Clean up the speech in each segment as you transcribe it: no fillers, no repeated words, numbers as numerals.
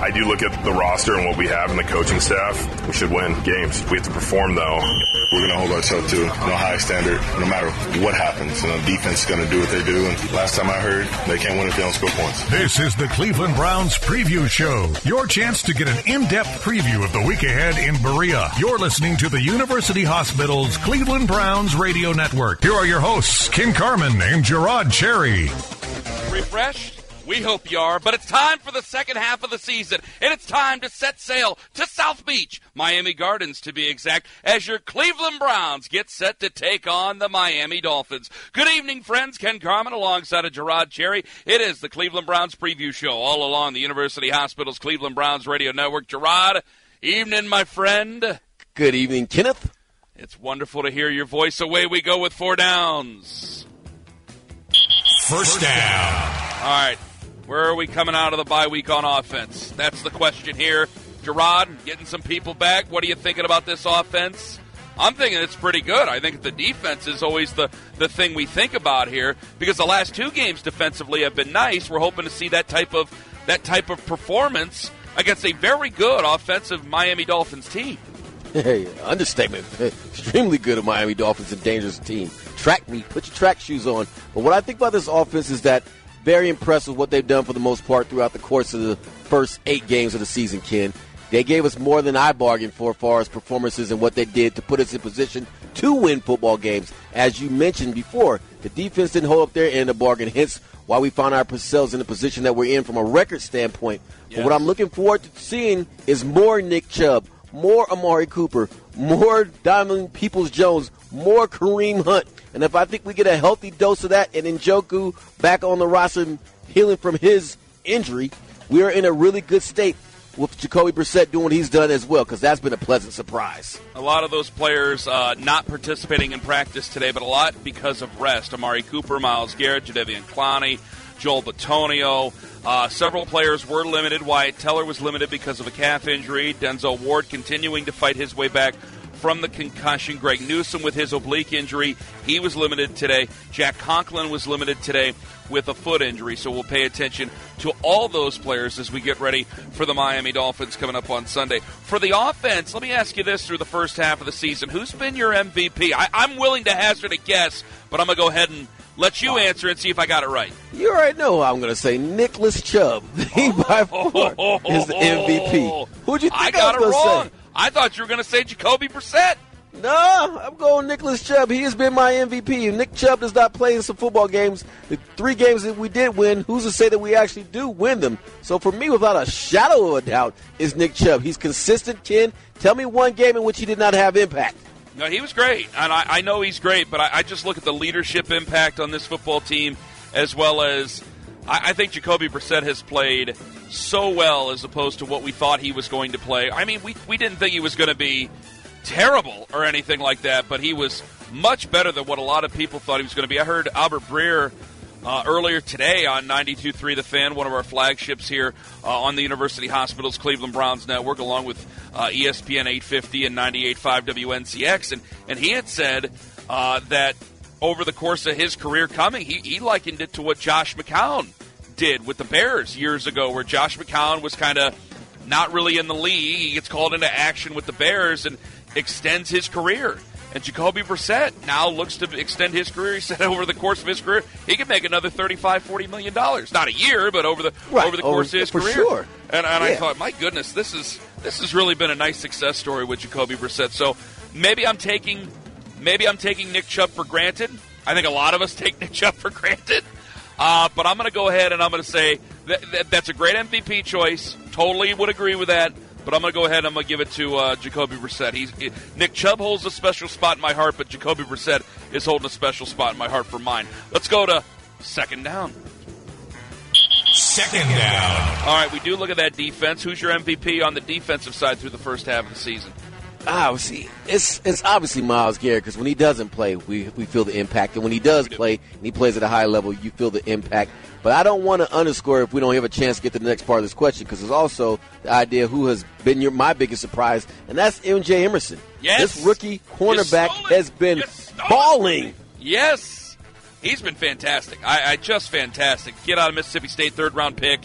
I do look at the roster and what we have and the coaching staff. We should win games. We have to perform, though. We're going to hold ourselves to a high standard no matter what happens. And the defense is going to do what they do. And last time I heard, they can't win if they don't score points. This is the Cleveland Browns Preview Show. Your chance to get an in-depth preview of the week ahead in Berea. You're listening to the University Hospitals Cleveland Browns Radio Network. Here are your hosts, Ken Carman and Gerard Cherry. Refreshed? We hope you are, but it's time for the second half of the season, and it's time to set sail to South Beach, Miami Gardens to be exact, as your Cleveland Browns get set to take on the Miami Dolphins. Good evening, friends. Ken Carman alongside of Gerard Cherry. It is the Cleveland Browns Preview Show all along the University Hospitals Cleveland Browns Radio Network. Gerard, evening, my friend. Good evening, Kenneth. It's wonderful to hear your voice. Away we go with 4 downs. First down. All right. Where are we coming out of the bye week on offense? That's the question here. Gerard, getting some people back. What are you thinking about this offense? I'm thinking it's pretty good. I think the defense is always the thing we think about here because the last 2 games defensively have been nice. We're hoping to see that type of performance against a very good offensive Miami Dolphins team. Hey, understatement. Extremely good at Miami Dolphins and dangerous team. Track meet. Put your track shoes on. But what I think about this offense is that very impressed with what they've done for the most part throughout the course of the first 8 games of the season, Ken. They gave us more than I bargained for as far as performances and what they did to put us in position to win football games. As you mentioned before, the defense didn't hold up their end of the bargain, hence why we found ourselves in the position that we're in from a record standpoint. Yes. But what I'm looking forward to seeing is more Nick Chubb, more Amari Cooper, more Diamond Peoples-Jones, more Kareem Hunt. And if I think we get a healthy dose of that and Njoku back on the roster healing from his injury, we are in a really good state with Jacoby Brissett doing what he's done as well because that's been a pleasant surprise. A lot of those players not participating in practice today, but a lot because of rest. Amari Cooper, Myles Garrett, Jadeveon Clowney, Joel Bitonio. Several players were limited. Wyatt Teller was limited because of a calf injury. Denzel Ward continuing to fight his way back from the concussion. Greg Newsome with his oblique injury. He was limited today. Jack Conklin was limited today with a foot injury. So we'll pay attention to all those players as we get ready for the Miami Dolphins coming up on Sunday. For the offense, let me ask you this through the first half of the season. Who's been your MVP? I'm willing to hazard a guess, but I'm going to go ahead and let you answer and see if I got it right. You already know I'm going to say Nicholas Chubb. He by far is the MVP. Who'd you think I got it wrong? Say? I thought you were going to say Jacoby Brissett. No, I'm going Nicholas Chubb. He has been my MVP. If Nick Chubb does not play in some football games, the 3 games that we did win, who's to say that we actually do win them? So for me, without a shadow of a doubt, is Nick Chubb. He's consistent, Ken. Tell me one game in which he did not have impact. No, he was great, and I know he's great, but I just look at the leadership impact on this football team as well as I think Jacoby Brissett has played so well as opposed to what we thought he was going to play. I mean, we didn't think he was going to be terrible or anything like that, but he was much better than what a lot of people thought he was going to be. I heard Albert Breer earlier today on 92.3 The Fan, one of our flagships here on the University Hospitals Cleveland Browns Network, along with ESPN 850 and 98.5 WNCX. And he had said that over the course of his career coming, he likened it to what Josh McCown did with the Bears years ago, where Josh McCown was kind of not really in the league. He gets called into action with the Bears and extends his career. And Jacoby Brissett now looks to extend his career. He said over the course of his career, he could make another $35, $40 million. Not a year, but over the course of his career. Sure. And yeah. I thought, my goodness, this has really been a nice success story with Jacoby Brissett. So maybe I'm taking Nick Chubb for granted. I think a lot of us take Nick Chubb for granted. But I'm going to go ahead and I'm going to say that's a great MVP choice. Totally would agree with that. But I'm going to go ahead and I'm going to give it to Jacoby Brissett. Nick Chubb holds a special spot in my heart, but Jacoby Brissett is holding a special spot in my heart for mine. Let's go to second down. Second down. All right, we do look at that defense. Who's your MVP on the defensive side through the first half of the season? See, it's obviously Myles Garrett because when he doesn't play, we feel the impact. And when he does play and he plays at a high level, you feel the impact. But I don't want to underscore if we don't have a chance to get to the next part of this question because there's also the idea who has been my biggest surprise, and that's M.J. Emerson. Yes. This rookie cornerback has been balling. Yes. He's been fantastic. Just fantastic. Kid out of Mississippi State, third-round pick.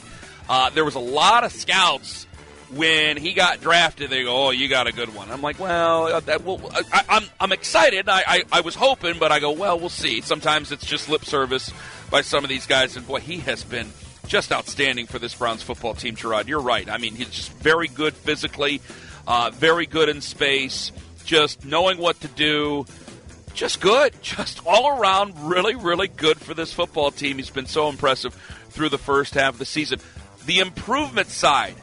There was a lot of scouts when he got drafted. They go, "Oh, you got a good one." I'm like, "Well, I'm excited. I was hoping, but I go, well, we'll see." Sometimes it's just lip service by some of these guys, and boy, he has been just outstanding for this Browns football team, Gerard. You're right. I mean, he's just very good physically, very good in space, just knowing what to do. Just good. Just all around really, really good for this football team. He's been so impressive through the first half of the season. The improvement side.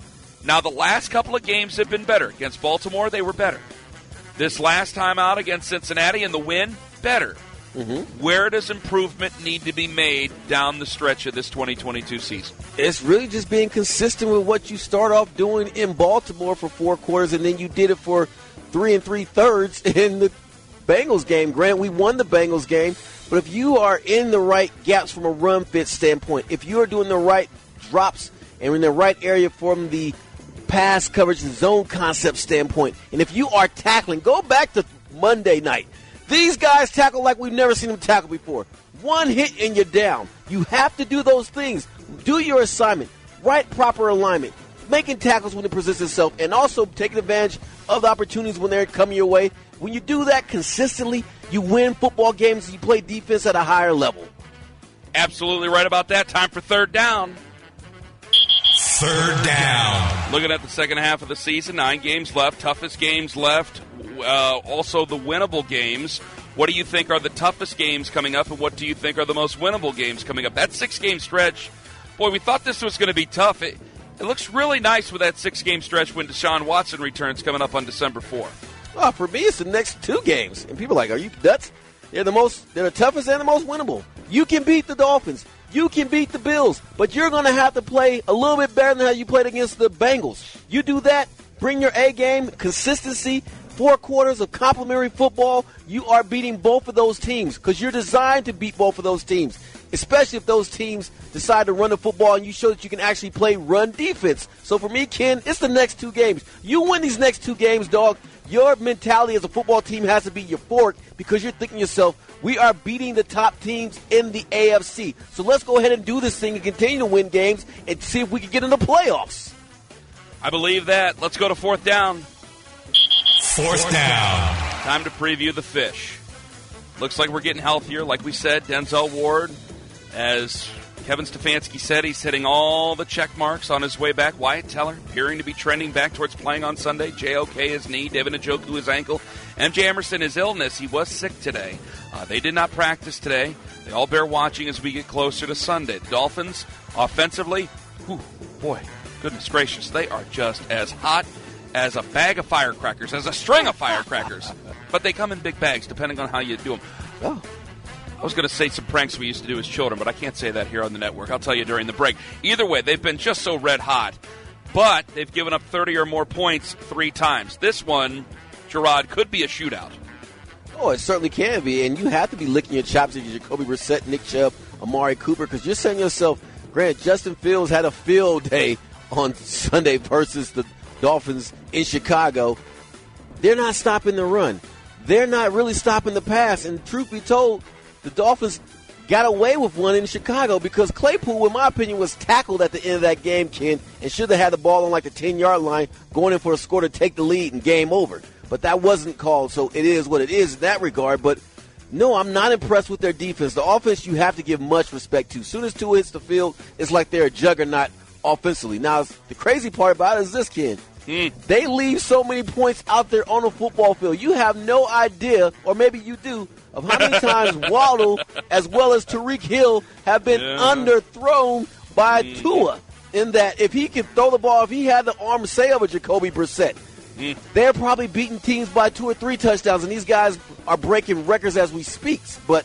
Now, the last couple of games have been better. Against Baltimore, they were better. This last time out against Cincinnati and the win, better. Mm-hmm. Where does improvement need to be made down the stretch of this 2022 season? It's really just being consistent with what you start off doing in Baltimore for four quarters, and then you did it for 3 3/3 in the Bengals game. Grant, we won the Bengals game, but if you are in the right gaps from a run fit standpoint, if you are doing the right drops and in the right area from the pass coverage and zone concept standpoint, and if you are tackling, go back to Monday night. These guys tackle like we've never seen them tackle before. One hit and you're down. You have to do those things. Do your assignment. Right proper alignment. Making tackles when it presents itself. And also taking advantage of the opportunities when they're coming your way. When you do that consistently, you win football games and you play defense at a higher level. Absolutely right about that. Time for third down. Third down. Looking at the second half of the season, 9 games left, toughest games left, also the winnable games. What do you think are the toughest games coming up, and what do you think are the most winnable games coming up? That 6-game stretch, boy, we thought this was going to be tough. It looks really nice with that 6-game stretch when Deshaun Watson returns coming up on December 4th. Well, for me, it's the next 2 games. And people are like, are you nuts? They're the toughest and the most winnable. You can beat the Dolphins. You can beat the Bills, but you're going to have to play a little bit better than how you played against the Bengals. You do that, bring your A game, consistency, 4 quarters of complimentary football. You are beating both of those teams because you're designed to beat both of those teams, especially if those teams decide to run the football and you show that you can actually play run defense. So for me, Ken, it's the next 2 games. You win these next 2 games, dog. Your mentality as a football team has to be euphoric because you're thinking to yourself, we are beating the top teams in the AFC. So let's go ahead and do this thing and continue to win games and see if we can get in the playoffs. I believe that. Let's go to fourth down. Fourth down. Time to preview the fish. Looks like we're getting healthier. Like we said, Denzel Ward, as Kevin Stefanski said, he's hitting all the check marks on his way back. Wyatt Teller appearing to be trending back towards playing on Sunday. JOK his knee, Devin Njoku his ankle, M.J. Emerson his illness. He was sick today. They did not practice today. They all bear watching as we get closer to Sunday. The Dolphins, offensively, whew, boy, goodness gracious, they are just as hot as a bag of firecrackers, as a string of firecrackers. But they come in big bags, depending on how you do them. Oh. I was going to say some pranks we used to do as children, but I can't say that here on the network. I'll tell you during the break. Either way, they've been just so red hot, but they've given up 30 or more points 3 times. This one, Gerard, could be a shootout. Oh, it certainly can be, and you have to be licking your chops if you're Jacoby Brissett, Nick Chubb, Amari Cooper, because you're saying to yourself, Grant, Justin Fields had a field day on Sunday versus the Dolphins in Chicago. They're not stopping the run. They're not really stopping the pass, and truth be told, the Dolphins got away with one in Chicago because Claypool, in my opinion, was tackled at the end of that game, Ken, and should have had the ball on like the 10-yard line going in for a score to take the lead and game over. But that wasn't called, so it is what it is in that regard. But, no, I'm not impressed with their defense. The offense you have to give much respect to. As soon as Tua hits the field, it's like they're a juggernaut offensively. Now, the crazy part about it is this, Ken. They leave so many points out there on the football field. You have no idea, or maybe you do, of how many times Waddle as well as Tyreek Hill have been underthrown by Tua, in that if he could throw the ball, if he had the arm, say, of a Jacoby Brissett, they're probably beating teams by 2 or 3 touchdowns, and these guys are breaking records as we speak. But,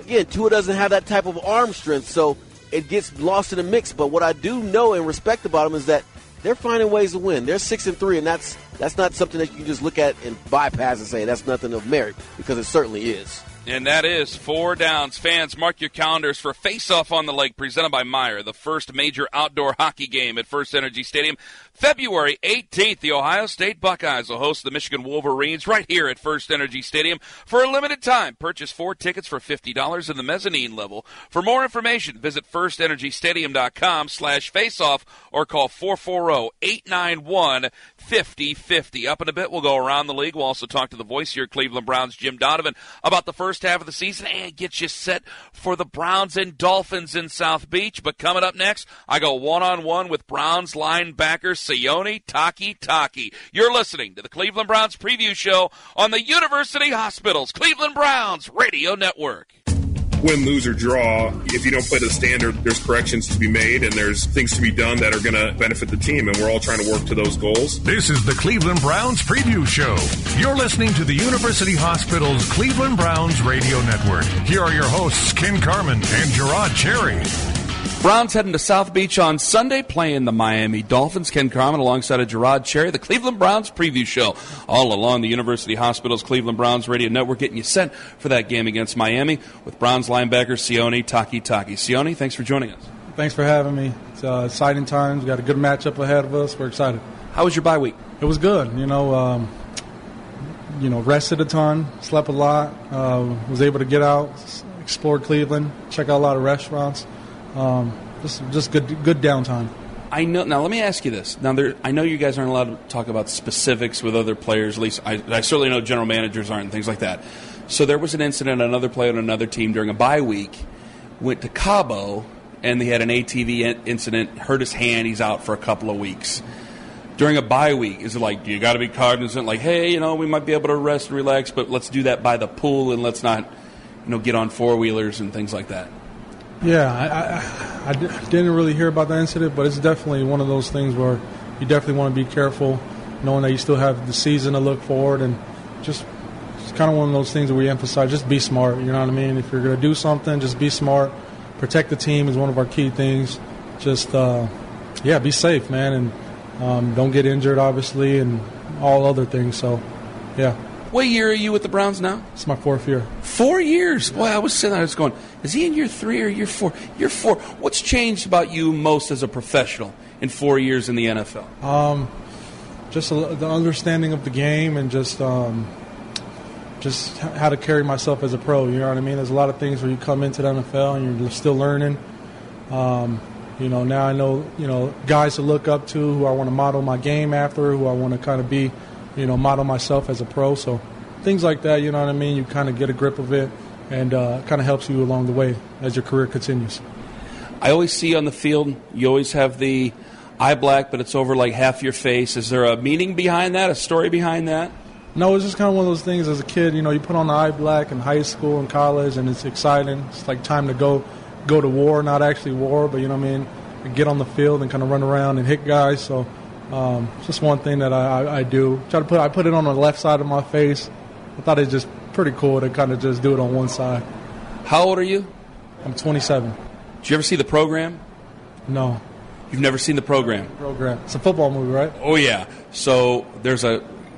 again, Tua doesn't have that type of arm strength, so it gets lost in the mix. But what I do know and respect about him is that they're finding ways to win. They're 6-3, and that's not something that you can just look at and bypass and say that's nothing of merit, because it certainly is. And that is 4 downs. Fans, mark your calendars for Face-Off on the Lake, presented by Meijer, the first major outdoor hockey game at First Energy Stadium. February 18th, the Ohio State Buckeyes will host the Michigan Wolverines right here at First Energy Stadium for a limited time. Purchase 4 tickets for $50 in the mezzanine level. For more information, visit firstenergystadium.com/faceoff or call 440-891-5050. Up in a bit, we'll go around the league. We'll also talk to the voice here, Cleveland Browns, Jim Donovan, about the first half of the season and get you set for the Browns and Dolphins in South Beach. But coming up next, I go one-on-one with Browns linebacker Sione Takitaki. You're listening to the Cleveland Browns Preview Show on the University Hospitals Cleveland Browns Radio Network. Win, lose, or draw, if you don't play the standard, there's corrections to be made and there's things to be done that are going to benefit the team, and we're all trying to work to those goals. This is the Cleveland Browns Preview Show. You're listening to the University Hospitals Cleveland Browns Radio Network. Here are your hosts, Ken Carman and Gerard Cherry. Browns heading to South Beach on Sunday, playing the Miami Dolphins. Ken Carman alongside of Gerard Cherry, the Cleveland Browns Preview Show. All along the University Hospitals Cleveland Browns Radio Network, getting you set for that game against Miami with Browns linebacker Sione Takitaki. Sione, thanks for joining us. Thanks for having me. It's exciting times. We've got a good matchup ahead of us. We're excited. How was your bye week? It was good. Rested a ton, slept a lot, was able to get out, explore Cleveland, check out a lot of restaurants. Just good downtime. I know. Now let me ask you this. Now I know you guys aren't allowed to talk about specifics with other players. At least I certainly know general managers aren't and things like that. So there was an incident. Another player on another team during a bye week went to Cabo and they had an ATV incident. Hurt his hand. He's out for a couple of weeks. During a bye week, is it like you got to be cognizant? Like, hey, we might be able to rest and relax, but let's do that by the pool and let's not, get on 4-wheelers and things like that. Yeah, I didn't really hear about the incident, but it's definitely one of those things where you definitely want to be careful, knowing that you still have the season to look forward, and just it's kind of one of those things that we emphasize. Just be smart, you know what I mean? If you're going to do something, just be smart. Protect the team is one of our key things. Just, be safe, man, and don't get injured, obviously, and all other things. So, yeah. What year are you with the Browns now? It's my 4th year. 4 years? Boy, I was sitting there, I was going, is he in year 3 or year 4? Year 4. What's changed about you most as a professional in 4 years in the NFL? The understanding of the game and just how to carry myself as a pro. You know what I mean? There's a lot of things where you come into the NFL and you're still learning. Now I know, guys to look up to, who I want to model my game after, who I want to kind of be. Model myself as a pro. So things like that, you know what I mean? You kind of get a grip of it and kind of helps you along the way as your career continues. I always see on the field, you always have the eye black, but it's over like half your face. Is there a meaning behind that, a story behind that? No, it's just kind of one of those things as a kid, you put on the eye black in high school and college, and it's exciting. It's like time to go to war, not actually war, but you know what I mean? Get on the field and kind of run around and hit guys, so... just one thing that I do. I put it on the left side of my face. I thought it's just pretty cool to kind of just do it on one side. How old are you? I'm 27. Did you ever see The Program? No. You've never seen The Program? It's a football movie, right? Oh, yeah. So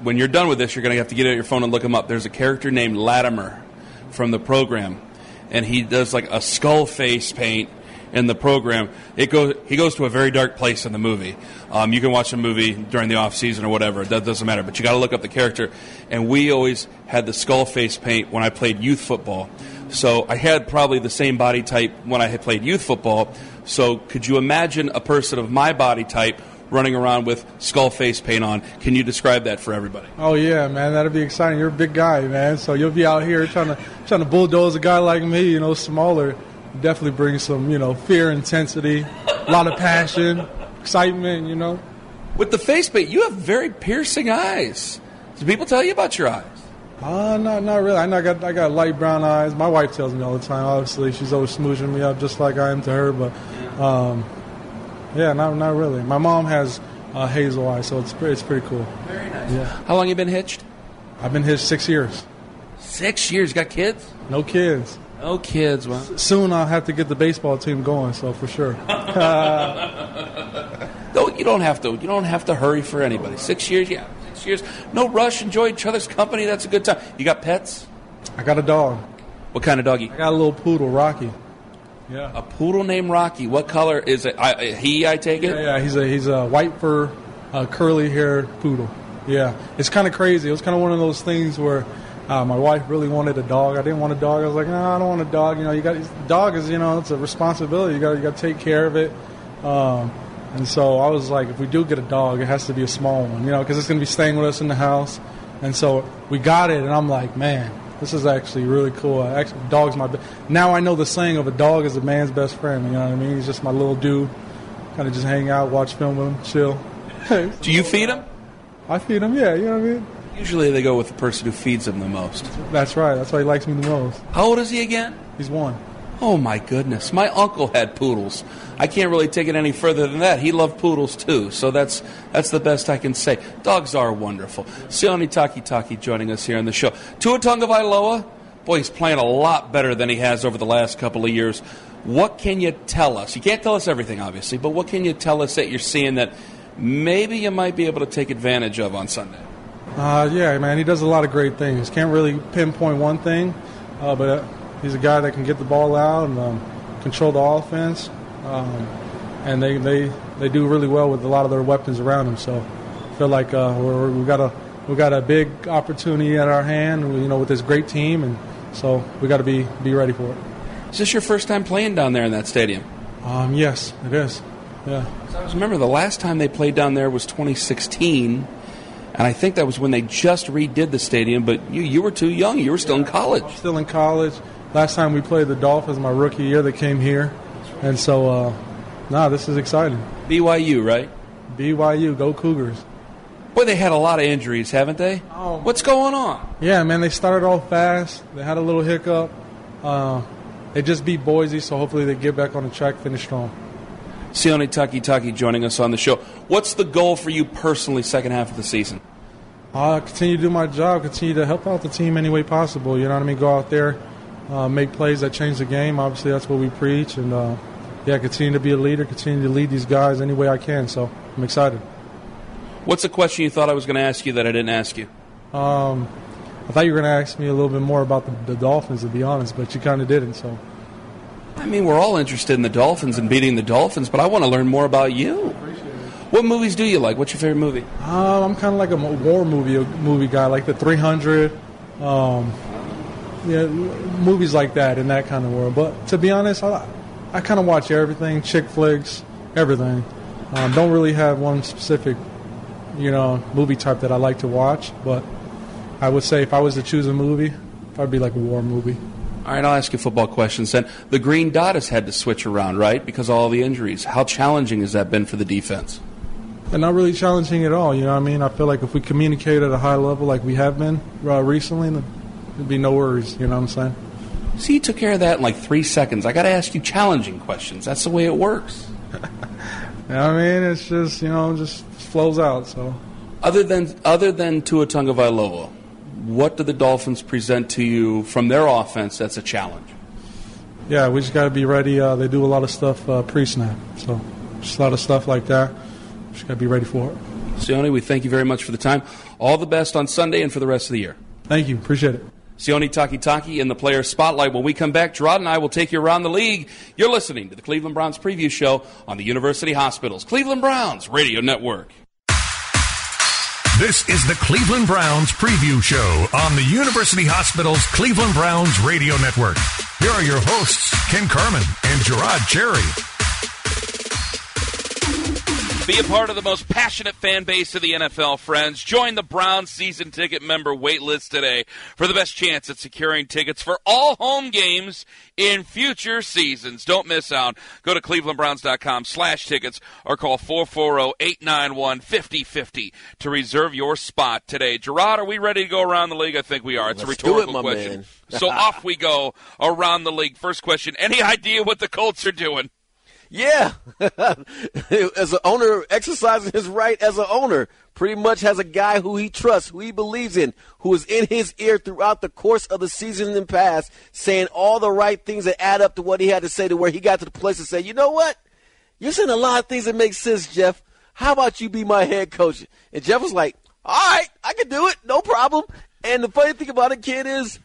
when you're done with this, you're going to have to get out your phone and look him up. There's a character named Latimer from The Program, and he does like a skull face paint. In The Program, he goes to a very dark place in the movie. You can watch the movie during the off season or whatever. That doesn't matter. But you got to look up the character. And we always had the skull face paint when I played youth football. So I had probably the same body type when I had played youth football. So could you imagine a person of my body type running around with skull face paint on? Can you describe that for everybody? Oh yeah, man, that'd be exciting. You're a big guy, man. So you'll be out here trying to bulldoze a guy like me, smaller. Definitely brings some, fear, intensity, a lot of passion, excitement, With the face paint, you have very piercing eyes. Do people tell you about your eyes? Not really. I got light brown eyes. My wife tells me all the time. Obviously, she's always smooching me up just like I am to her. But, not really. My mom has hazel eyes, so it's pretty cool. Very nice. Yeah. How long you been hitched? I've been hitched 6 years. 6 years? Got kids? No kids. No kids, man. Soon I'll have to get the baseball team going, so for sure. You don't have to hurry for anybody. 6 years, yeah. 6 years. No rush. Enjoy each other's company. That's a good time. You got pets? I got a dog. What kind of doggy? I got a little poodle, Rocky. Yeah. A poodle named Rocky. What color is it? I take it? Yeah, he's a white fur, curly-haired poodle. Yeah. It's kind of crazy. It was kind of one of those things where my wife really wanted a dog. I didn't want a dog. I was like, no, I don't want a dog. You know, dog is, it's a responsibility. You got to take care of it. And so I was like, if we do get a dog, it has to be a small one, because it's going to be staying with us in the house. And so we got it, and I'm like, man, this is actually really cool. Now I know the saying of a dog is a man's best friend, you know what I mean? He's just my little dude, kind of just hang out, watch film with him, chill. Do you feed him? I feed him, yeah, you know what I mean? Usually they go with the person who feeds him the most. That's right. That's why he likes me the most. How old is he again? He's 1. Oh, my goodness. My uncle had poodles. I can't really take it any further than that. He loved poodles, too, so that's the best I can say. Dogs are wonderful. Sione Takitaki joining us here on the show. Tua Tagovailoa, boy, he's playing a lot better than he has over the last couple of years. What can you tell us? You can't tell us everything, obviously, but what can you tell us that you're seeing that maybe you might be able to take advantage of on Sunday? Yeah, man, he does a lot of great things. Can't really pinpoint one thing, but he's a guy that can get the ball out and control the offense, and they do really well with a lot of their weapons around him. So I feel like we got a big opportunity at our hand, with this great team, and so we got to be ready for it. Is this your first time playing down there in that stadium? Yes, it is. Yeah. I remember the last time they played down there was 2016. And I think that was when they just redid the stadium, but you were too young. You were still in college. I'm still in college. Last time we played the Dolphins, my rookie year, they came here. And so, this is exciting. BYU, right? BYU, go Cougars. Boy, they had a lot of injuries, haven't they? Oh. What's going on? Yeah, man, they started off fast. They had a little hiccup. They just beat Boise, so hopefully they get back on the track, finish strong. Sione Takitaki joining us on the show. What's the goal for you personally second half of the season? I'll continue to do my job, continue to help out the team any way possible. You know what I mean? Go out there, make plays that change the game. Obviously, that's what we preach. And, continue to be a leader, continue to lead these guys any way I can. So I'm excited. What's the question you thought I was going to ask you that I didn't ask you? I thought you were going to ask me a little bit more about the Dolphins, to be honest, but you kind of didn't, so... I mean, we're all interested in the Dolphins and beating the Dolphins, but I want to learn more about you. What movies do you like? What's your favorite movie? I'm kind of like a war movie guy, like the 300, movies like that in that kind of world. But to be honest, I kind of watch everything, chick flicks, everything. Don't really have one specific, movie type that I like to watch. But I would say if I was to choose a movie, I'd be like a war movie. All right, I'll ask you football questions then. The green dot has had to switch around, right, because of all the injuries. How challenging has that been for the defense? And not really challenging at all, you know what I mean? I feel like if we communicate at a high level like we have been recently, then there'd be no worries, you know what I'm saying? See, you took care of that in like 3 seconds. I got to ask you challenging questions. That's the way it works. You know what I mean? It's just, just flows out. So. Other than Tua Tagovailoa, what do the Dolphins present to you from their offense that's a challenge? Yeah, we just got to be ready. They do a lot of stuff pre-snap. So just a lot of stuff like that. Just got to be ready for it. Sione, we thank you very much for the time. All the best on Sunday and for the rest of the year. Thank you. Appreciate it. Sione Takitaki in the Player Spotlight. When we come back, Gerard and I will take you around the league. You're listening to the Cleveland Browns Preview Show on the University Hospitals Cleveland Browns Radio Network. This is the Cleveland Browns Preview Show on the University Hospitals Cleveland Browns Radio Network. Here are your hosts, Ken Carman and Gerard Cherry. Be a part of the most passionate fan base of the NFL, friends. Join the Browns season ticket member wait list today for the best chance at securing tickets for all home games in future seasons. Don't miss out. Go to clevelandbrowns.com/tickets or call 440-891-5050 to reserve your spot today. Gerard, are we ready to go around the league? I think we are. It's Let's a rhetorical question. So off we go around the league. First question, any idea what the Colts are doing? Yeah, as an owner, exercising his right as an owner, pretty much has a guy who he trusts, who he believes in, who is in his ear throughout the course of the season and past, saying all the right things that add up to what he had to say to where he got to the place to say, you know what? You're saying a lot of things that make sense, Jeff. How about you be my head coach? And Jeff was like, all right, I can do it, no problem. And the funny thing about it, kid, is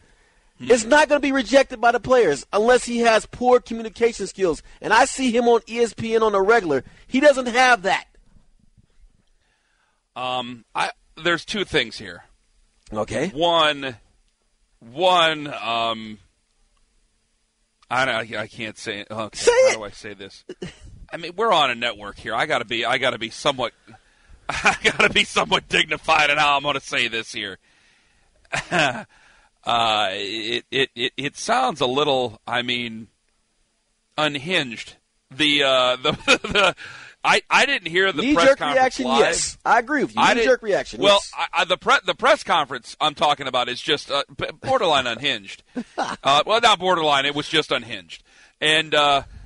It's not going to be rejected by the players unless he has poor communication skills. And I see him on ESPN on a regular. He doesn't have that. There's two things here. Okay. One. I can't say it. Okay. Say it. How do I say this? I mean, we're on a network here. I gotta be somewhat dignified in how I'm gonna say this here. It sounds a little, unhinged. I didn't hear the press conference reaction, live. Yes, I agree with you. Knee-jerk reaction. Well, yes. The press conference I'm talking about is just borderline unhinged. Well, not borderline. It was just unhinged. And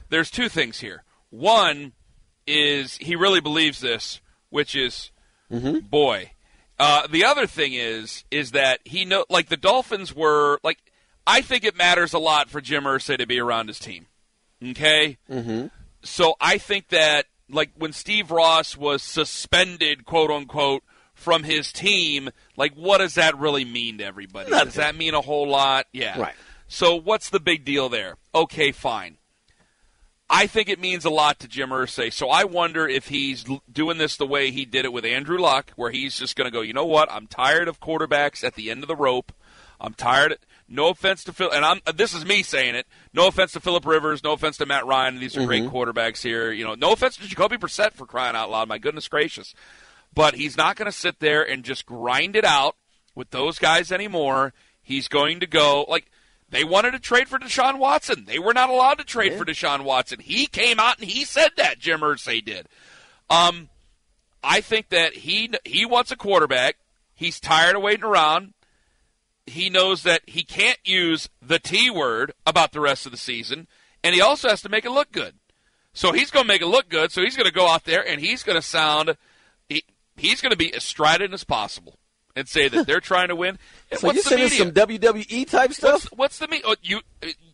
there's two things here. One is he really believes this, which is, boy. The other thing is that he know, like the Dolphins were, like I think it matters a lot for Jim Irsay to be around his team. Okay? Mm-hmm. So I think that, like when Steve Ross was suspended, quote unquote, from his team, like what does that really mean to everybody? Nothing. Does that mean a whole lot? Yeah. Right. So what's the big deal there? Okay, fine. I think it means a lot to Jim Irsay, so I wonder if he's doing this the way he did it with Andrew Luck, where he's just going to go, you know what, I'm tired of quarterbacks at the end of the rope. I'm tired. No offense to Phil, and this is me saying it. No offense to Phillip Rivers. No offense to Matt Ryan. These are great quarterbacks here. You know, no offense to Jacoby Brissett for crying out loud. My goodness gracious, but he's not going to sit there and just grind it out with those guys anymore. He's going to go like. They wanted to trade for Deshaun Watson. They were not allowed to trade for Deshaun Watson. He came out and he said that, Jim Irsay did. I think that he wants a quarterback. He's tired of waiting around. He knows that he can't use the T word about the rest of the season, and he also has to make it look good. So he's going to make it look good, so he's going to go out there and he's going to sound he's going to be as strident as possible. And say that they're trying to win. So what's you're saying some WWE type stuff? What's the media?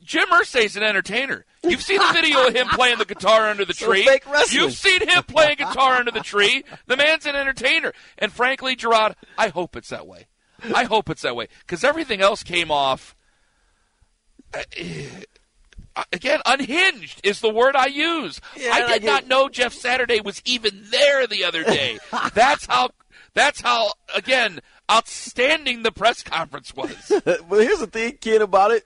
Jim Irsay's an entertainer. You've seen the video of him playing the guitar under the tree. Fake wrestling. You've seen him playing guitar under the tree. The man's an entertainer. And frankly, Gerard, I hope it's that way. I hope it's that way. Because everything else came off, again, unhinged is the word I use. Yeah, I did not know Jeff Saturday was even there the other day. That's how, again, outstanding the press conference was. Well, here's the thing, kid, about it.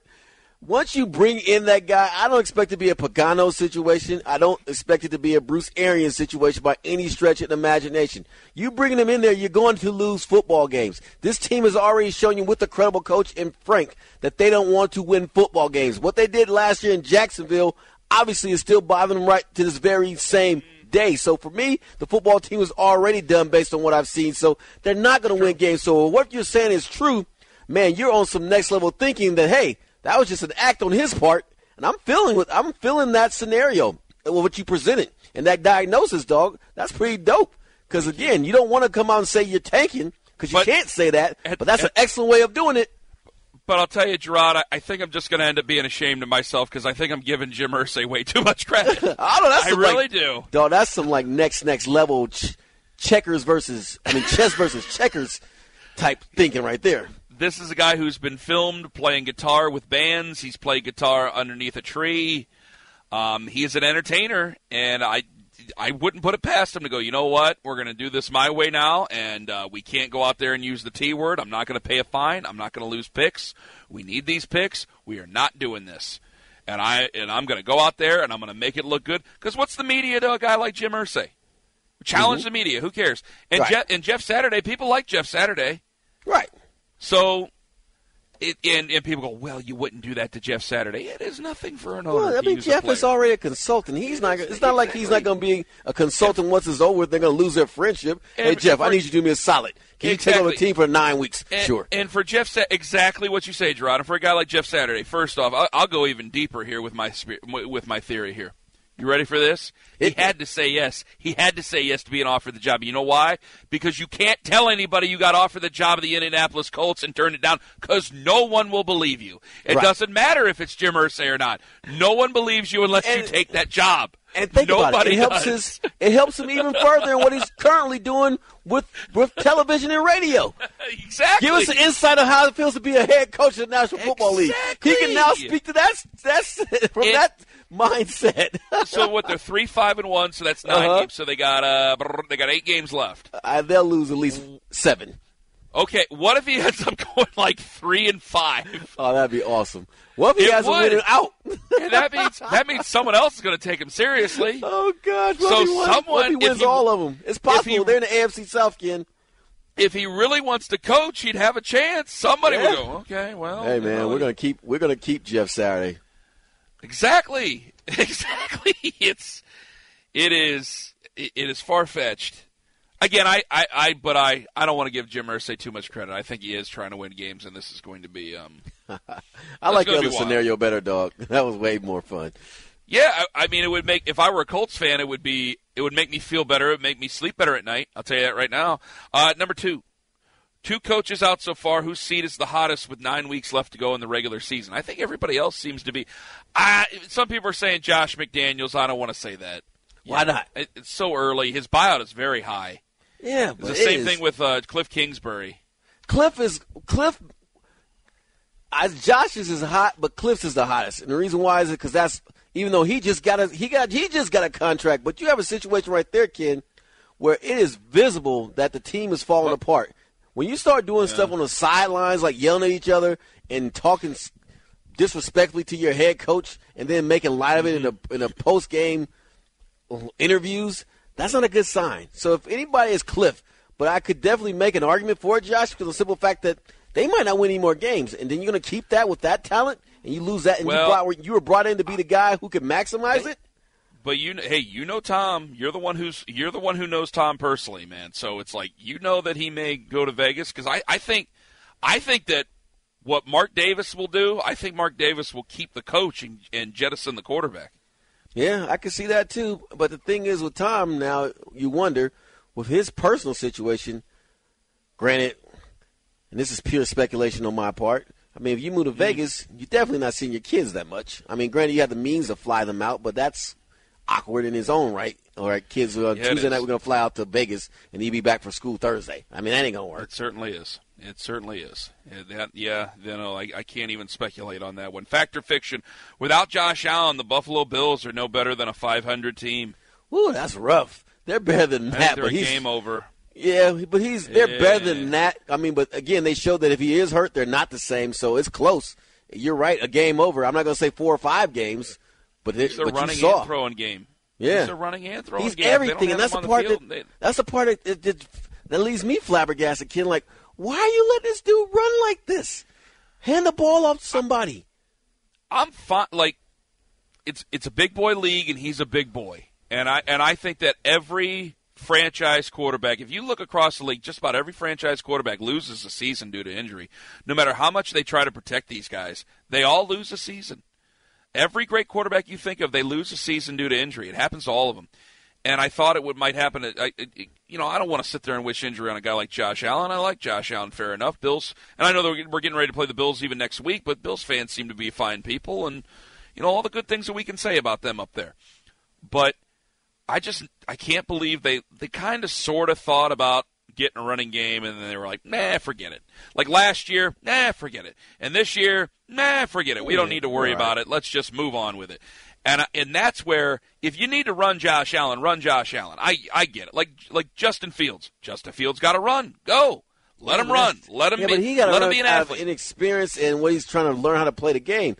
Once you bring in that guy, I don't expect it to be a Pagano situation. I don't expect it to be a Bruce Arians situation by any stretch of the imagination. You bringing him in there, you're going to lose football games. This team has already shown you with a credible coach and Frank that they don't want to win football games. What they did last year in Jacksonville obviously is still bothering them right to this very same day. So for me, the football team was already done based on what I've seen, so they're not going to win games. So what you're saying is true. Man, you're on some next level thinking that, hey, that was just an act on his part, and I'm feeling that scenario, what you presented, and that diagnosis, dog, that's pretty dope. Because, again, you don't want to come out and say you're tanking because you can't say that, but that's an excellent way of doing it. But I'll tell you, Gerard, I think I'm just going to end up being ashamed of myself because I think I'm giving Jim Irsay way too much credit. I really do. Dog, that's some like next level chess versus checkers type thinking right there. This is a guy who's been filmed playing guitar with bands. He's played guitar underneath a tree. He is an entertainer, and I wouldn't put it past him to go, you know what, we're going to do this my way now, and we can't go out there and use the T word. I'm not going to pay a fine. I'm not going to lose picks. We need these picks. We are not doing this. And, I'm going to go out there, and I'm going to make it look good. Because what's the media to a guy like Jim Irsay? Challenge the media. Who cares? And, right. Jeff Saturday, people like Jeff Saturday. Right. So, and people go, well, you wouldn't do that to Jeff Saturday. It is nothing for an owner. Well, Jeff is already a consultant. It's not like he's not going to be a consultant once it's over. They're going to lose their friendship. Hey, Jeff, I need you to do me a solid. Can you take over the team for 9 weeks? Sure. And for Jeff, exactly what you say, Gerard. And for a guy like Jeff Saturday, first off, I'll go even deeper here with my theory here. You ready for this? He had to say yes. He had to say yes to being offered the job. You know why? Because you can't tell anybody you got offered the job of the Indianapolis Colts and turned it down because no one will believe you. It doesn't matter if it's Jim Irsay or not. No one believes you unless you take that job. And think about it. It helps him even further in what he's currently doing with television and radio. Exactly. Give us an insight on how it feels to be a head coach of the National Football League. He can now speak to that. That's from that mindset. So what? They're 3-5-1. So that's 9 games. So they got 8 games left. They'll lose at least 7. Okay, what if he ends up going like 3-5? Oh, that'd be awesome. What if he has a winner out? That means someone else is going to take him seriously. Oh, God. What if he wins all of them? It's possible. They're in the AFC South, Ken. If he really wants to coach, he'd have a chance. Somebody would go, okay, well. Hey, man, we're going to keep Jeff Saturday. Exactly. It is far-fetched. Again, I don't want to give Jim Irsay too much credit. I think he is trying to win games, and this is going to be I like the other scenario better, dog. That was way more fun. Yeah, I mean, it would make, if I were a Colts fan, it would make me feel better. It would make me sleep better at night. I'll tell you that right now. Number 2. 2 coaches out so far. Whose seat is the hottest with 9 weeks left to go in the regular season? I think everybody else seems to be. Some people are saying Josh McDaniels. I don't want to say that. Yeah. Why not? It's so early. His buyout is very high. Yeah, but it's the same thing with Cliff Kingsbury. Josh's is hot, but Cliff's is the hottest, and the reason why is because that's even though he just got a contract, but you have a situation right there, Ken, where it is visible that the team is falling apart. When you start doing stuff on the sidelines, like yelling at each other and talking disrespectfully to your head coach, and then making light of it in a post game interviews. That's not a good sign. So if anybody is Cliff, but I could definitely make an argument for it, Josh, because of the simple fact that they might not win any more games, and then you're going to keep that with that talent, and you lose that, and you were brought in to be the guy who could maximize it. But you know Tom. You're the one who knows Tom personally, man. So it's like you know that he may go to Vegas because I think that what Mark Davis will do, I think Mark Davis will keep the coach and jettison the quarterback. Yeah, I can see that too. But the thing is with Tom now, you wonder, with his personal situation, granted, and this is pure speculation on my part, I mean, if you move to Vegas, you're definitely not seeing your kids that much. I mean, granted, you have the means to fly them out, but that's awkward in his own right. All right, kids, Tuesday night we're going to fly out to Vegas, and he'll be back for school Thursday. I mean, that ain't going to work. It certainly is. I can't even speculate on that one. Fact or fiction, without Josh Allen, the Buffalo Bills are no better than a 500 team. Ooh, that's rough. They're better than that. They're game over. Yeah, but they're better than that. I mean, but again, they showed that if he is hurt, they're not the same, so it's close. You're right, a game over. I'm not going to say 4 or 5 games, but it's a running and throwing game. Yeah. It's a running and throwing game. He's everything, and that's the part that leaves me flabbergasted, Ken, like, why are you letting this dude run like this? Hand the ball off to somebody. I'm fine. Like, it's a big boy league, and he's a big boy. And I think that every franchise quarterback, if you look across the league, just about every franchise quarterback loses a season due to injury. No matter how much they try to protect these guys, they all lose a season. Every great quarterback you think of, they lose a season due to injury. It happens to all of them. And I thought it might happen. I don't want to sit there and wish injury on a guy like Josh Allen. I like Josh Allen, fair enough. Bills, and I know that we're getting ready to play the Bills even next week, but Bills fans seem to be fine people, and you know all the good things that we can say about them up there. But I can't believe they kind of sort of thought about getting a running game, and then they were like, nah, forget it. Like last year, nah, forget it. And this year, nah, forget it. We don't need to worry about it. Let's just move on with it. And that's where, if you need to run Josh Allen, run Josh Allen. I get it. Like Justin Fields. Justin Fields got to run. Go. Let him run. Let him be an athlete. Inexperience in what he's trying to learn how to play the game.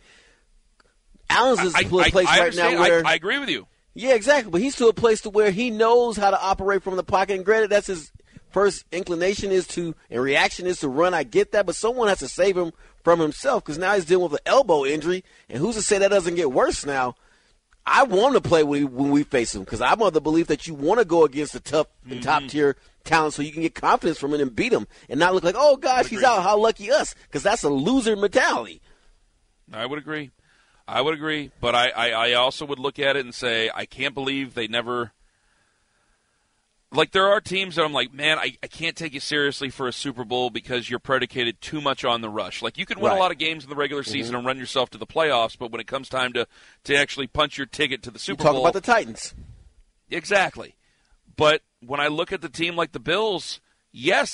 Allen's is to a place right now where I agree with you. Yeah, exactly. But he's to a place to where he knows how to operate from the pocket. And granted, that's his first inclination and reaction is to run. I get that, but someone has to save him from himself because now he's dealing with an elbow injury. And who's to say that doesn't get worse now? I want to play when we face them because I'm of the belief that you want to go against the tough and top-tier talent so you can get confidence from it and beat them and not look like, oh, gosh, he's out. How lucky us, because that's a loser mentality. I would agree. But I also would look at it and say I can't believe they never – like, there are teams that I'm like, man, I can't take you seriously for a Super Bowl because you're predicated too much on the rush. Like, you can win a lot of games in the regular season and run yourself to the playoffs, but when it comes time to actually punch your ticket to the Super Bowl. Talk about the Titans. Exactly. But when I look at the team like the Bills, yeah,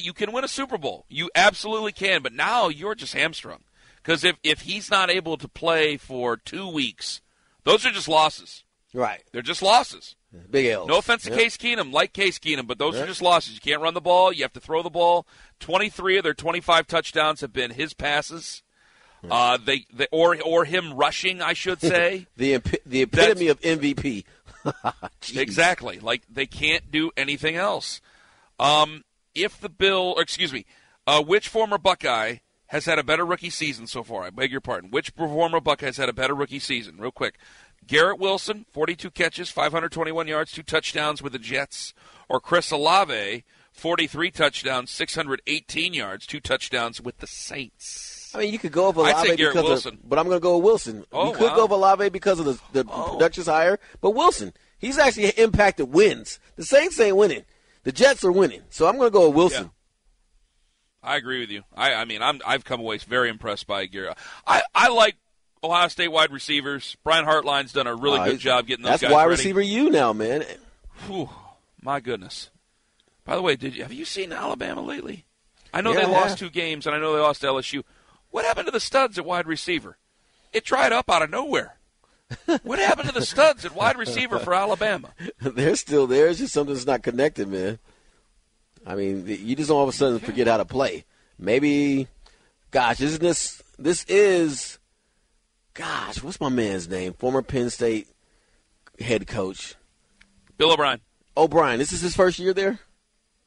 you can win a Super Bowl. You absolutely can, but now you're just hamstrung. Because if he's not able to play for 2 weeks, those are just losses. Right. They're just losses. Big L's. No offense to Case Keenum, but those are just losses. You can't run the ball. You have to throw the ball. 23 of their 25 touchdowns have been his passes. Yeah. Or him rushing, I should say. the epitome of MVP. Exactly. Like, they can't do anything else. Which former Buckeye has had a better rookie season so far? I beg your pardon. Which former Buckeye has had a better rookie season? Real quick. Garrett Wilson, 42 catches, 521 yards, 2 touchdowns with the Jets. Or Chris Olave, 43 touchdowns, 618 yards, 2 touchdowns with the Saints. I mean, you could go with Olave because Wilson. But I'm going to go with Wilson. Oh, you could go with Olave because of the production's higher. But Wilson, he's actually impacted wins. The Saints ain't winning. The Jets are winning. So I'm going to go with Wilson. Yeah. I agree with you. I've come away very impressed by Garrett. I like Ohio State wide receivers. Brian Hartline's done a really good job getting those guys ready. That's wide receiver you now, man. Whew, my goodness. By the way, have you seen Alabama lately? I know they lost 2 games, and I know they lost to LSU. What happened to the studs at wide receiver? It dried up out of nowhere. What happened to the studs at wide receiver for Alabama? They're still there. It's just something that's not connected, man. I mean, you just don't all of a sudden forget how to play. Maybe, what's my man's name? Former Penn State head coach. Bill O'Brien. O'Brien. This is his first year there?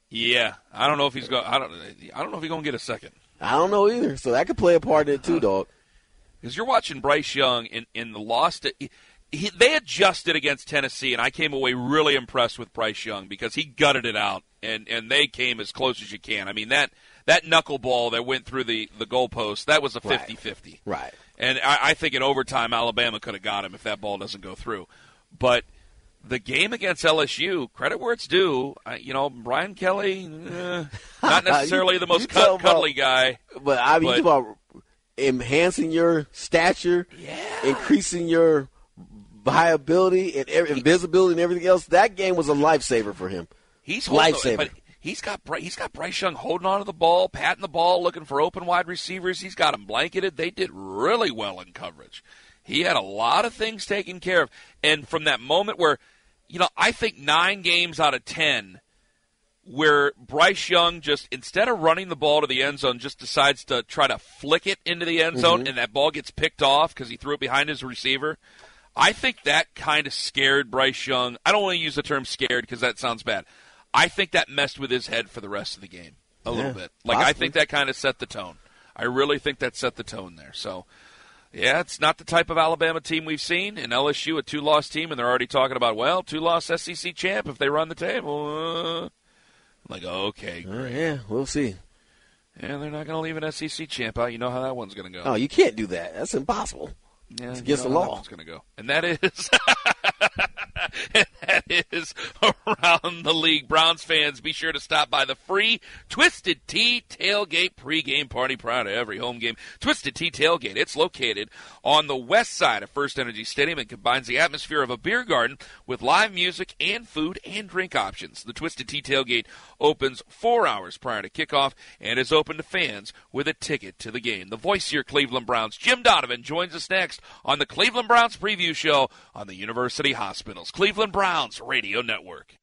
Yeah. I don't know if he's going to get a second. I don't know either. So that could play a part in it too, dog. Because you're watching Bryce Young in the loss to they adjusted against Tennessee, and I came away really impressed with Bryce Young because he gutted it out, and they came as close as you can. I mean, that knuckleball that went through the goalpost, that was a 50-50. Right. And I think in overtime, Alabama could have got him if that ball doesn't go through. But the game against LSU, credit where it's due, Brian Kelly, not necessarily the most cuddly guy. But you talk about enhancing your stature, increasing your viability and invisibility and everything else. That game was a lifesaver for him. He's lifesaver. He's got Bryce Young holding on to the ball, patting the ball, looking for open wide receivers. He's got them blanketed. They did really well in coverage. He had a lot of things taken care of. And from that moment where, I think 9 games out of 10 where Bryce Young just, instead of running the ball to the end zone, just decides to try to flick it into the end zone, and that ball gets picked off because he threw it behind his receiver. I think that kind of scared Bryce Young. I don't want to use the term scared because that sounds bad. I think that messed with his head for the rest of the game a little bit. Like, possibly. I think that kind of set the tone. I really think that set the tone there. So, yeah, it's not the type of Alabama team we've seen. And LSU, a 2-loss team, and they're already talking about, 2-loss SEC champ if they run the table. Like, okay, great. Yeah, we'll see. Yeah, they're not going to leave an SEC champ out. You know how that one's going to go. Oh, you can't do that. That's impossible. Yeah, it's against the law. It's going to go, and that is Around the League. Browns fans, be sure to stop by the free Twisted Tea Tailgate pregame party prior to every home game. Twisted Tea Tailgate. It's located on the west side of First Energy Stadium and combines the atmosphere of a beer garden with live music and food and drink options. The Twisted Tea Tailgate opens 4 hours prior to kickoff and is open to fans with a ticket to the game. The voice of your Cleveland Browns, Jim Donovan, joins us next on the Cleveland Browns Preview Show on the University Hospitals Cleveland Browns Radio Network.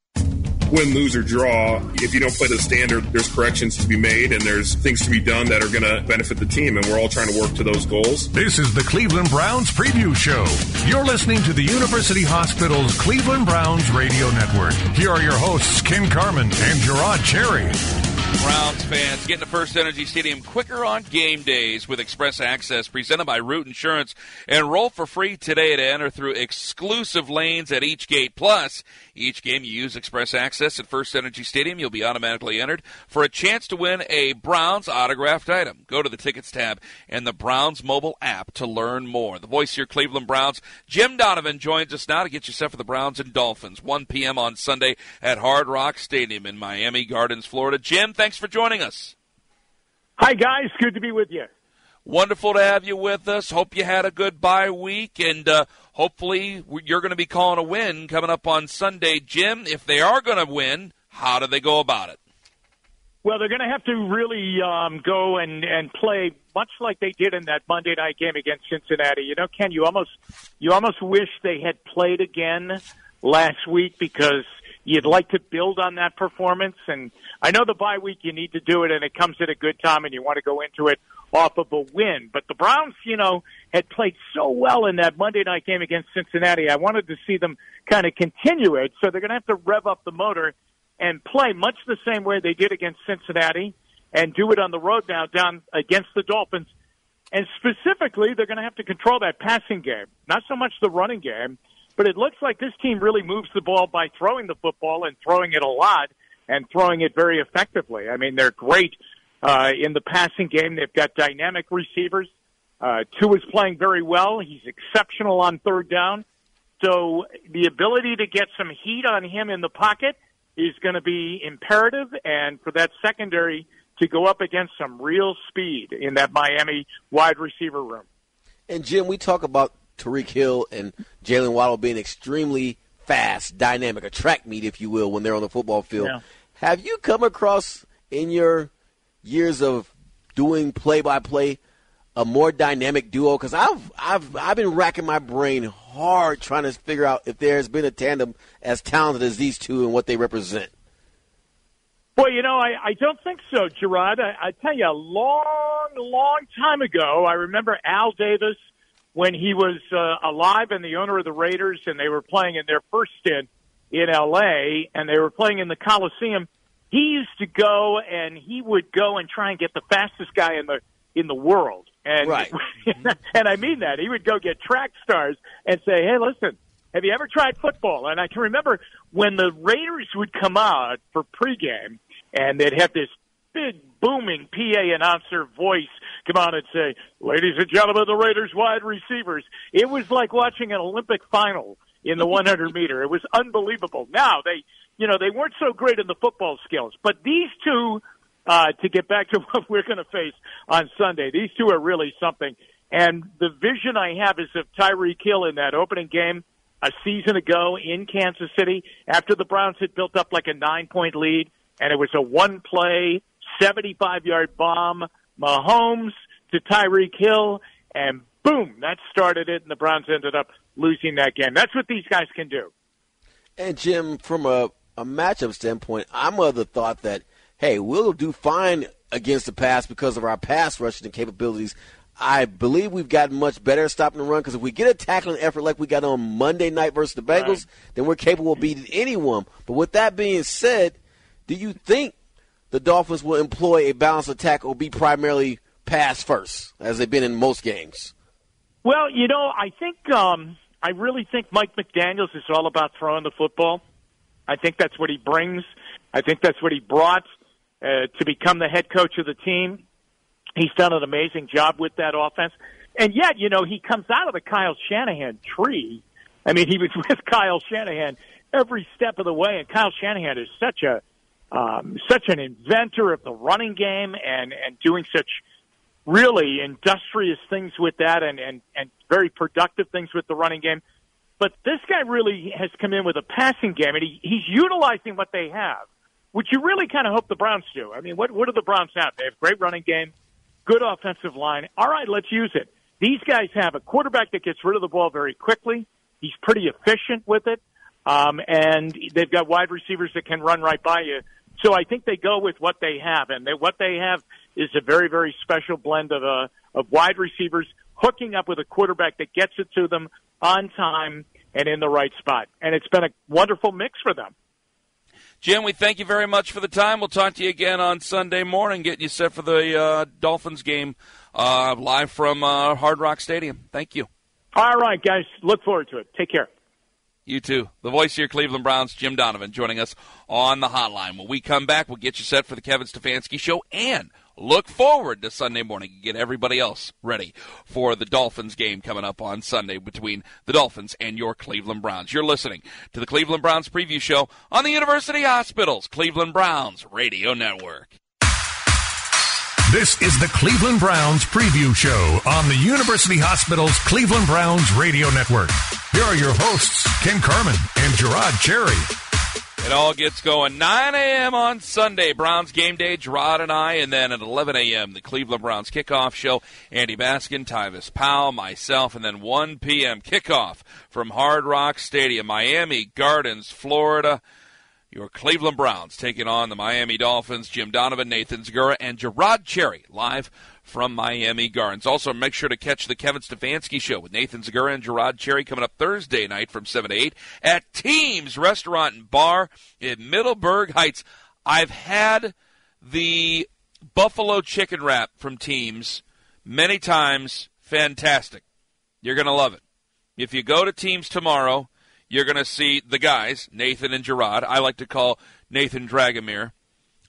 Win, lose, or draw, if you don't play the standard, there's corrections to be made and there's things to be done that are going to benefit the team, and we're all trying to work to those goals. This is the Cleveland Browns Preview Show. You're listening to the University Hospitals Cleveland Browns Radio Network. Here are your hosts, Ken Carmen and Gerard Cherry. Browns fans, get to First Energy Stadium quicker on game days with Express Access presented by Root Insurance. Enroll for free today to enter through exclusive lanes at each gate. Plus, each game you use Express Access at First Energy Stadium, you'll be automatically entered for a chance to win a Browns autographed item. Go to the Tickets tab and the Browns mobile app to learn more. The voice of your Cleveland Browns, Jim Donovan, joins us now to get you set for the Browns and Dolphins, 1 p.m. on Sunday at Hard Rock Stadium in Miami Gardens, Florida. Jim, thanks for joining us. Hi, guys. Good to be with you. Wonderful to have you with us. Hope you had a good bye week, and hopefully you're going to be calling a win coming up on Sunday. Jim, if they are going to win, how do they go about it? Well, they're going to have to really go and play much like they did in that Monday night game against Cincinnati. You know, Ken, you almost wish they had played again last week because you'd like to build on that performance, and I know the bye week you need to do it, and it comes at a good time, and you want to go into it off of a win. But the Browns, you know, had played so well in that Monday night game against Cincinnati. I wanted to see them kind of continue it, so they're going to have to rev up the motor and play much the same way they did against Cincinnati and do it on the road now down against the Dolphins. And specifically, they're going to have to control that passing game, not so much the running game. But it looks like this team really moves the ball by throwing the football and throwing it a lot and throwing it very effectively. I mean, they're great in the passing game. They've got dynamic receivers. Tua's playing very well. He's exceptional on third down. So the ability to get some heat on him in the pocket is going to be imperative, and for that secondary to go up against some real speed in that Miami wide receiver room. And, Jim, we talk about Tyreek Hill and Jalen Waddle being extremely fast, dynamic, a track meet, if you will, when they're on the football field. Yeah. Have you come across in your years of doing play-by-play a more dynamic duo? Because I've been racking my brain hard trying to figure out if there's been a tandem as talented as these two and what they represent. Well, you know, I don't think so, Gerard. I tell you, a long, long time ago, I remember Al Davis when he was alive and the owner of the Raiders, and they were playing in their first stint in L.A., and they were playing in the Coliseum. He used to go, and he would go and try and get the fastest guy in the world. And, right. And I mean that. He would go get track stars and say, hey, listen, have you ever tried football? And I can remember when the Raiders would come out for pregame, and they'd have this big, booming PA announcer voice come on and say, ladies and gentlemen, the Raiders wide receivers. It was like watching an Olympic final in the 100-meter. It was unbelievable. Now, they weren't so great in the football skills. But these two, to get back to what we're going to face on Sunday, these two are really something. And the vision I have is of Tyreek Hill in that opening game a season ago in Kansas City after the Browns had built up like a 9-point lead, and it was a one-play 75-yard bomb, Mahomes to Tyreek Hill, and boom, that started it, and the Browns ended up losing that game. That's what these guys can do. And, Jim, from a matchup standpoint, I'm of the thought that, hey, we'll do fine against the pass because of our pass rushing capabilities. I believe we've gotten much better at stopping the run because if we get a tackling effort like we got on Monday night versus the Bengals, right, then we're capable of beating anyone. But with that being said, do you think the Dolphins will employ a balanced attack or be primarily pass first, as they've been in most games? Well, you know, I think I really think Mike McDaniels is all about throwing the football. I think that's what he brings. I think that's what he brought to become the head coach of the team. He's done an amazing job with that offense. And yet, you know, he comes out of the Kyle Shanahan tree. I mean, he was with Kyle Shanahan every step of the way, and Kyle Shanahan is such an inventor of the running game and doing such really industrious things with that and very productive things with the running game. But this guy really has come in with a passing game, and he's utilizing what they have, which you really kind of hope the Browns do. I mean, what do the Browns have? They have great running game, good offensive line. All right, let's use it. These guys have a quarterback that gets rid of the ball very quickly. He's pretty efficient with it, and they've got wide receivers that can run right by you. So I think they go with what they have, and what they have is a very, very special blend of wide receivers hooking up with a quarterback that gets it to them on time and in the right spot. And it's been a wonderful mix for them. Jim, we thank you very much for the time. We'll talk to you again on Sunday morning, getting you set for the Dolphins game live from Hard Rock Stadium. Thank you. All right, guys. Look forward to it. Take care. You too. The voice here, Cleveland Browns, Jim Donovan, joining us on the hotline. When we come back, we'll get you set for the Kevin Stefanski Show and look forward to Sunday morning and get everybody else ready for the Dolphins game coming up on Sunday between the Dolphins and your Cleveland Browns. You're listening to the Cleveland Browns Preview Show on the University Hospitals Cleveland Browns Radio Network. This is the Cleveland Browns Preview Show on the University Hospitals Cleveland Browns Radio Network. Here are your hosts, Ken Carman and Gerard Cherry. It all gets going. 9 a.m. on Sunday, Browns game day, Gerard and I, and then at 11 a.m., the Cleveland Browns kickoff show, Andy Baskin, Tyvis Powell, myself, and then 1 p.m. kickoff from Hard Rock Stadium, Miami Gardens, Florida. Your Cleveland Browns taking on the Miami Dolphins. Jim Donovan, Nathan Zagura, and Gerard Cherry live from Miami Gardens. Also, make sure to catch the Kevin Stefanski Show with Nathan Zagura and Gerard Cherry coming up Thursday night from 7 to 8 at Teams Restaurant and Bar in Middleburg Heights. I've had the Buffalo Chicken Wrap from Teams many times. Fantastic. You're going to love it. If you go to Teams tomorrow, you're going to see the guys, Nathan and Gerard. I like to call Nathan Dragomir.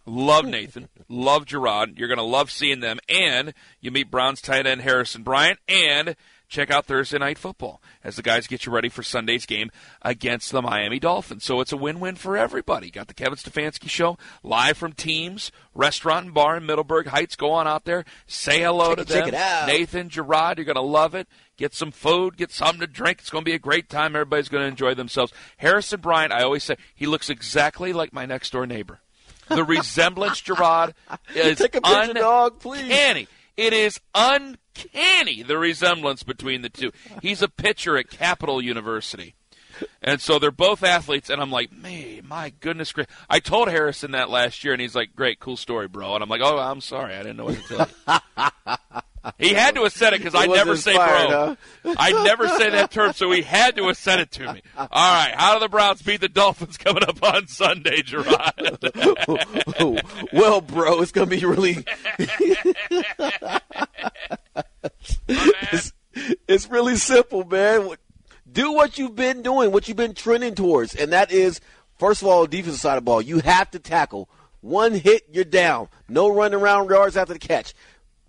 Love Nathan. Love Gerard. You're going to love seeing them. And you meet Browns tight end Harrison Bryant. And check out Thursday Night Football as the guys get you ready for Sunday's game against the Miami Dolphins. So it's a win-win for everybody. Got the Kevin Stefanski Show live from Teams Restaurant and Bar in Middleburg Heights. Go on out there. Say hello to them. Check it out. Nathan, Gerard, you're going to love it. Get some food, get something to drink. It's going to be a great time. Everybody's going to enjoy themselves. Harrison Bryant, I always say, he looks exactly like my next-door neighbor. The resemblance, Gerard, is take a picture, dog, please. Uncanny. It is uncanny, the resemblance between the two. He's a pitcher at Capital University. And so they're both athletes, and I'm like, man, my goodness. I told Harrison that last year, and he's like, great, cool story, bro. And I'm like, oh, I'm sorry. I didn't know what to tell you. He had to have said it because I never say bro. Huh? I never say that term, so he had to have said it to me. All right, how do the Browns beat the Dolphins coming up on Sunday, Gerard? Well, bro, it's going to be really it's really simple, man. Do what you've been doing, what you've been trending towards, and that is, first of all, defensive side of the ball. You have to tackle. One hit, you're down. No run around yards after the catch.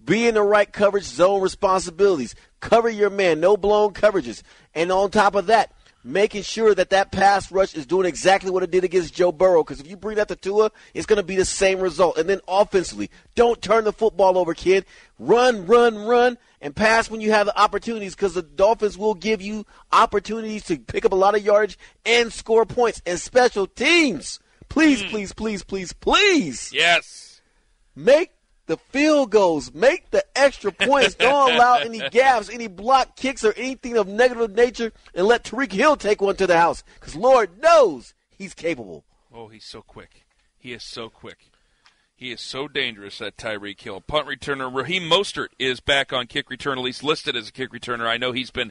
Be in the right coverage zone responsibilities. Cover your man. No blown coverages. And on top of that, making sure that that pass rush is doing exactly what it did against Joe Burrow, because if you bring that to Tua, it's going to be the same result. And then offensively, don't turn the football over, kid. Run, and pass when you have the opportunities, because the Dolphins will give you opportunities to pick up a lot of yardage and score points. And special teams, please, please. Yes. Make the field goals, make the extra points, don't allow any gaffes, any block kicks, or anything of negative nature, and let Tyreek Hill take one to the house, because Lord knows he's capable. Oh, he's so quick. He is so quick. He is so dangerous, that Tyreek Hill. Punt returner Raheem Mostert is back on kick return, at least listed as a kick returner. I know he's been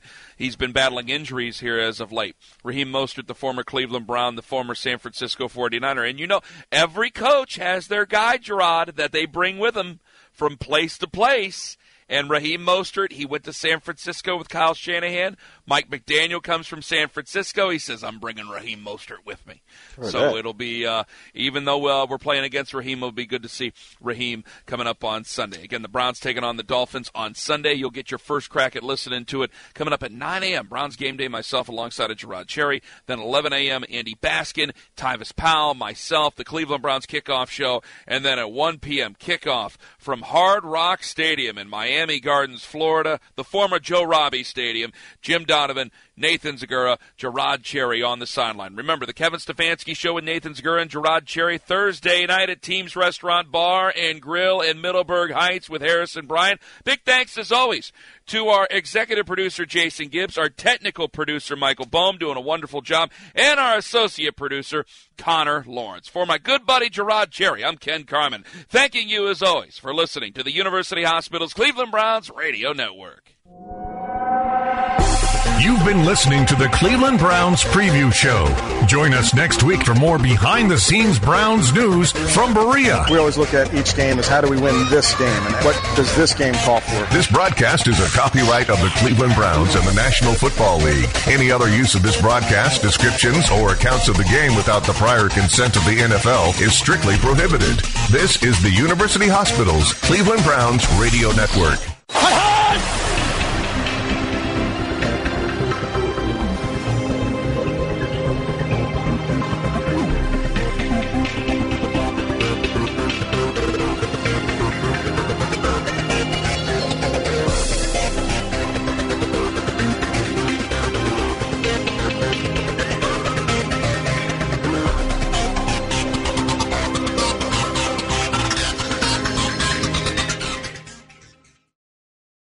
battling injuries here as of late. Raheem Mostert, the former Cleveland Brown, the former San Francisco 49er. And you know, every coach has their guy, Gerard, that they bring with them from place to place. And Raheem Mostert, he went to San Francisco with Kyle Shanahan. Mike McDaniel comes from San Francisco. He says, I'm bringing Raheem Mostert with me. Sure, so that. It'll be, even though we're playing against Raheem, it'll be good to see Raheem coming up on Sunday. Again, the Browns taking on the Dolphins on Sunday. You'll get your first crack at listening to it coming up at 9 a.m. Browns game day, myself alongside of Gerard Cherry. Then 11 a.m., Andy Baskin, Tyvis Powell, myself, the Cleveland Browns kickoff show. And then at 1 p.m., kickoff from Hard Rock Stadium in Miami Gardens, Florida, the former Joe Robbie Stadium. Jim Donovan, Nathan Zagura, Gerard Cherry on the sideline. Remember, the Kevin Stefanski Show with Nathan Zagura and Gerard Cherry Thursday night at Teams Restaurant, Bar, and Grill in Middleburg Heights with Harrison Bryant. Big thanks, as always, to our executive producer, Jason Gibbs, our technical producer, Michael Bohm, doing a wonderful job, and our associate producer, Connor Lawrence. For my good buddy, Gerard Cherry, I'm Ken Carman, thanking you, as always, for listening to the University Hospitals Cleveland Browns Radio Network. You've been listening to the Cleveland Browns Preview Show. Join us next week for more behind-the-scenes Browns news from Berea. We always look at each game as how do we win this game and what does this game call for. This broadcast is a copyright of the Cleveland Browns and the National Football League. Any other use of this broadcast, descriptions, or accounts of the game without the prior consent of the NFL is strictly prohibited. This is the University Hospitals Cleveland Browns Radio Network.